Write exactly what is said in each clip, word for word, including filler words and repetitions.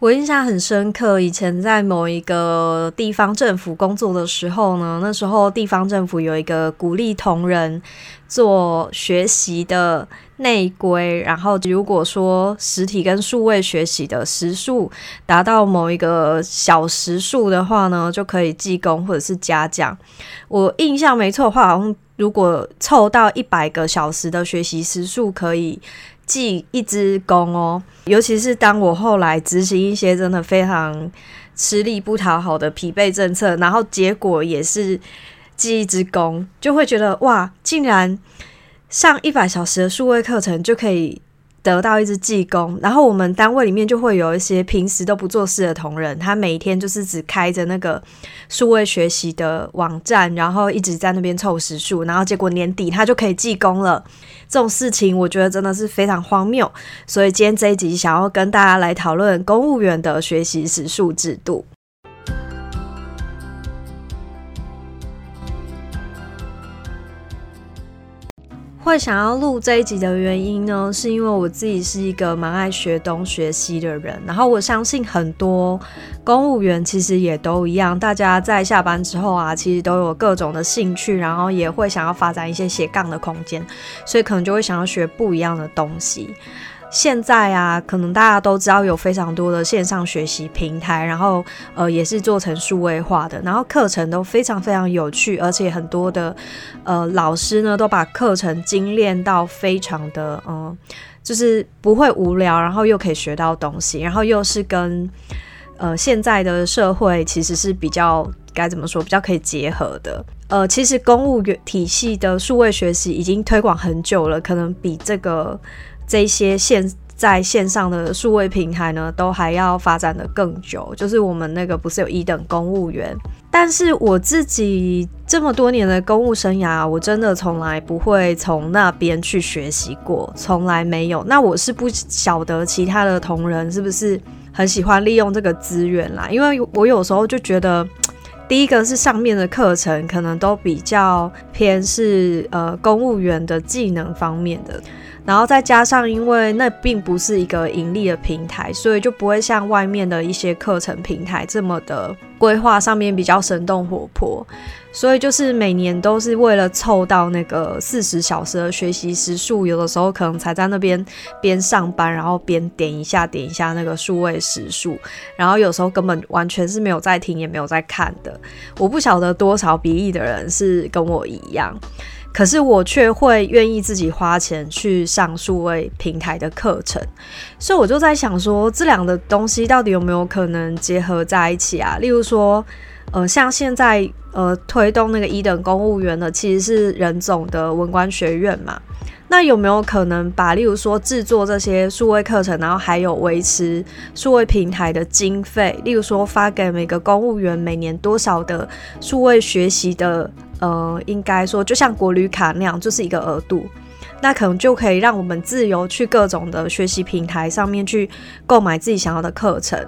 我印象很深刻，以前在某一个地方政府工作的时候呢，那时候地方政府有一个鼓励同仁做学习的内规，然后如果说实体跟数位学习的时数达到某一个小时数的话呢，就可以记功或者是嘉奖。我印象没错的话，好像如果凑到一百个小时的学习时数可以记一支功哦。尤其是当我后来执行一些真的非常吃力不讨好的疲惫政策，然后结果也是记一支功，就会觉得哇，竟然上一百小时的数位课程就可以得到一支技工。然后我们单位里面就会有一些平时都不做事的同仁，他每天就是只开着那个数位学习的网站，然后一直在那边凑时数，然后结果年底他就可以技工了。这种事情我觉得真的是非常荒谬，所以今天这一集想要跟大家来讨论公务员的学习时数制度。会想要录这一集的原因呢，是因为我自己是一个蛮爱学东学西的人，然后我相信很多公务员其实也都一样，大家在下班之后啊，其实都有各种的兴趣，然后也会想要发展一些斜杠的空间，所以可能就会想要学不一样的东西。现在啊，可能大家都知道有非常多的线上学习平台，然后呃也是做成数位化的，然后课程都非常非常有趣，而且很多的呃老师呢都把课程精炼到非常的嗯、呃，就是不会无聊，然后又可以学到东西，然后又是跟呃现在的社会其实是比较该怎么说比较可以结合的。呃，其实公务员体系的数位学习已经推广很久了，可能比这个。这些现在线上的数位平台呢都还要发展的更久，就是我们那个不是有一等公务员，但是我自己这么多年的公务生涯，我真的从来不会从那边去学习过，从来没有。那我是不晓得其他的同仁是不是很喜欢利用这个资源啦，因为我有时候就觉得第一个是上面的课程可能都比较偏是呃公务员的技能方面的，然后再加上因为那并不是一个盈利的平台，所以就不会像外面的一些课程平台这么的规划上面比较生动活泼，所以就是每年都是为了凑到那个四十小时的学习时数，有的时候可能才在那边边上班，然后边点一下点一下那个数位时数，然后有时候根本完全是没有在听也没有在看的。我不晓得多少比例的人是跟我一样，可是我却会愿意自己花钱去上数位平台的课程，所以我就在想说，这两个东西到底有没有可能结合在一起啊？例如说，呃，像现在呃推动那个一等公务员的其实是人总的文官学院嘛，那有没有可能把例如说制作这些数位课程，然后还有维持数位平台的经费，例如说发给每个公务员每年多少的数位学习的？呃，应该说就像国旅卡那样，就是一个额度，那可能就可以让我们自由去各种的学习平台上面去购买自己想要的课程。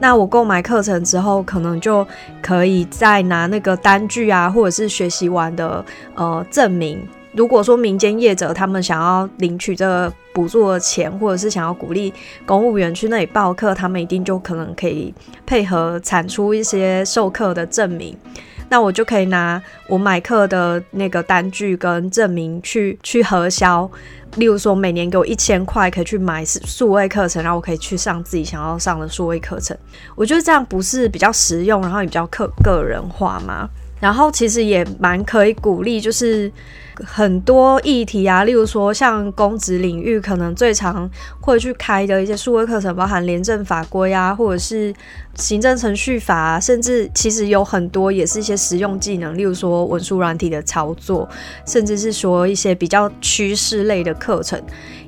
那我购买课程之后，可能就可以再拿那个单据啊，或者是学习完的呃证明。如果说民间业者他们想要领取这个补助的钱，或者是想要鼓励公务员去那里报课，他们一定就可能可以配合产出一些授课的证明。那我就可以拿我买课的那个单据跟证明去去核销，例如说每年给我一千块可以去买数位课程，然后我可以去上自己想要上的数位课程。我觉得这样不是比较实用，然后也比较个个人化吗？然后其实也蛮可以鼓励，就是很多议题啊，例如说像公职领域可能最常会去开的一些数位课程，包含廉政法规啊，或者是行政程序法啊，甚至其实有很多也是一些实用技能，例如说文书软体的操作，甚至是说一些比较趋势类的课程，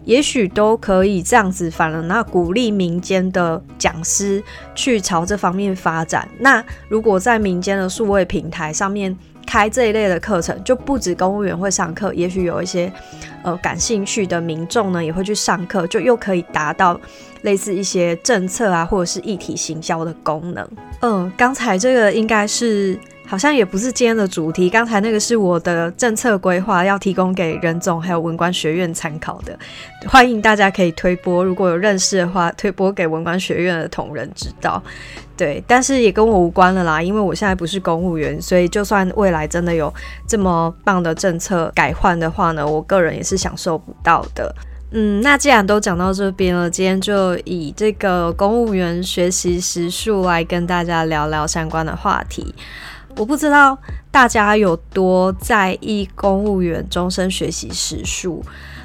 也许都可以这样子，反而那鼓励民间的讲师去朝这方面发展。那如果在民间的数位平台上面开这一类的课程，就不止公务员会上课，也许有一些呃感兴趣的民众呢也会去上课，就又可以达到类似一些政策啊或者是议题行销的功能。嗯，刚才这个应该是好像也不是今天的主题，刚才那个是我的政策规划，要提供给人总还有文官学院参考的，欢迎大家可以推播，如果有认识的话推播给文官学院的同仁知道。对，但是也跟我无关了啦，因为我现在不是公务员，所以就算未来真的有这么棒的政策改换的话呢，我个人也是享受不到的。嗯，那既然都讲到这边了，今天就以这个公务员学习时数来跟大家聊聊相关的话题。我不知道大家有多在意公务员终身学习时数，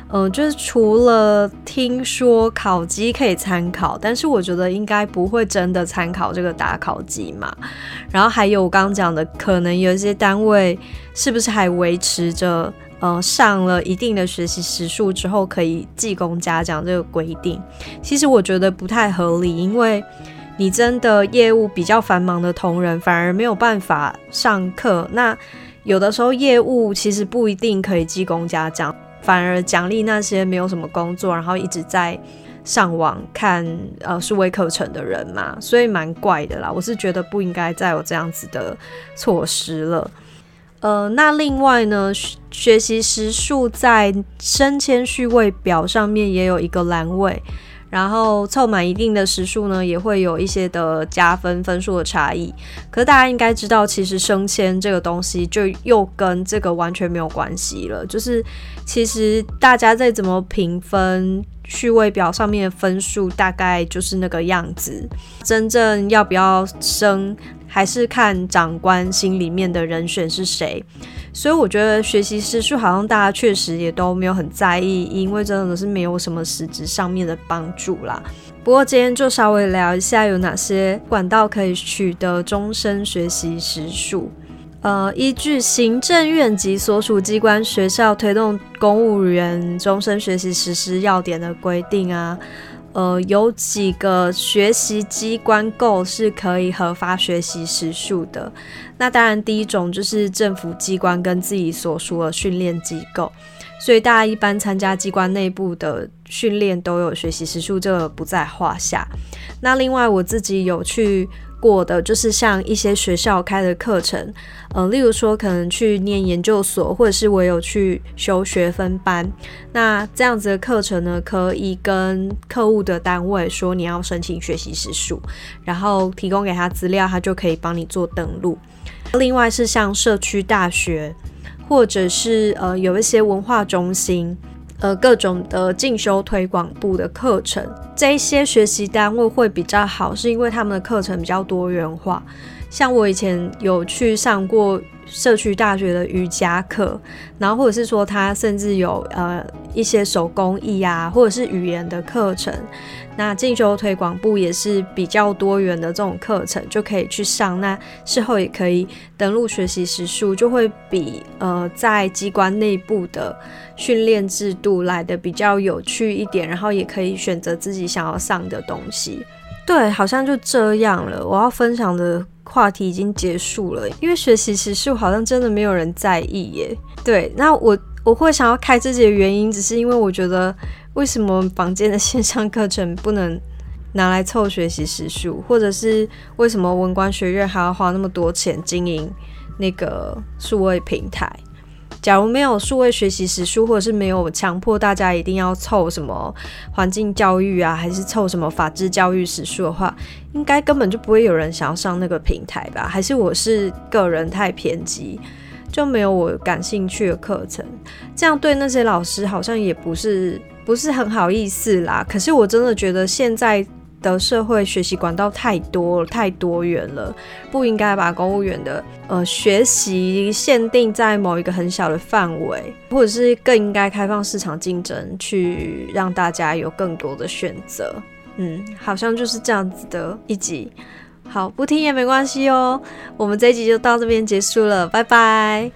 嗯、呃，就是除了听说考绩可以参考，但是我觉得应该不会真的参考这个打考绩嘛。然后还有我刚刚讲的，可能有一些单位是不是还维持着，嗯、呃，上了一定的学习时数之后可以记功嘉奖这个规定？其实我觉得不太合理，因为你真的业务比较繁忙的同仁反而没有办法上课，那有的时候业务其实不一定可以记功嘉奖，反而奖励那些没有什么工作然后一直在上网看呃数位课程的人嘛，所以蛮怪的啦，我是觉得不应该再有这样子的措施了。呃，那另外呢，学习时数在升迁序位表上面也有一个栏位，然后凑满一定的时数呢，也会有一些的加分分数的差异。可是大家应该知道，其实升迁这个东西就又跟这个完全没有关系了。就是其实大家在怎么评分序位表上面的分数，大概就是那个样子。真正要不要升，还是看长官心里面的人选是谁。所以我觉得学习时数好像大家确实也都没有很在意，因为真的是没有什么实质上面的帮助啦。不过今天就稍微聊一下有哪些管道可以取得终身学习时数。呃，依据行政院及所属机关学校推动公务员终身学习实施要点的规定啊，呃，有几个学习机关构是可以核发学习时数的。那当然第一种就是政府机关跟自己所属的训练机构，所以大家一般参加机关内部的训练都有学习时数，这个不在话下。那另外我自己有去过的就是像一些学校开的课程，呃，例如说可能去念研究所，或者是我有去修学分班，那这样子的课程呢，可以跟客户的单位说你要申请学习时数，然后提供给他资料，他就可以帮你做登录。另外是像社区大学，或者是呃有一些文化中心，呃，各种的进修推广部的课程，这一些学习单位会比较好，是因为他们的课程比较多元化。像我以前有去上过社区大学的瑜伽课，然后或者是说他甚至有呃一些手工艺啊，或者是语言的课程。那进修推广部也是比较多元的这种课程，就可以去上，那事后也可以登录学习时数，就会比呃在机关内部的训练制度来的比较有趣一点，然后也可以选择自己想要上的东西。对，好像就这样了，我要分享的话题已经结束了，因为学习时数好像真的没有人在意耶。对，那我我会想要开这集的原因，只是因为我觉得为什么坊间的线上课程不能拿来凑学习时数，或者是为什么文官学院还要花那么多钱经营那个数位平台？假如没有数位学习时数，或者是没有强迫大家一定要凑什么环境教育啊，还是凑什么法治教育时数的话，应该根本就不会有人想要上那个平台吧？还是我是个人太偏激，就没有我感兴趣的课程？这样对那些老师好像也不是不是很好意思啦。可是我真的觉得现在的社会学习管道太多太多元了，不应该把公务员的呃学习限定在某一个很小的范围，或者是更应该开放市场竞争，去让大家有更多的选择。嗯，好像就是这样子的一集。好，不听也没关系哦，我们这一集就到这边结束了，拜拜。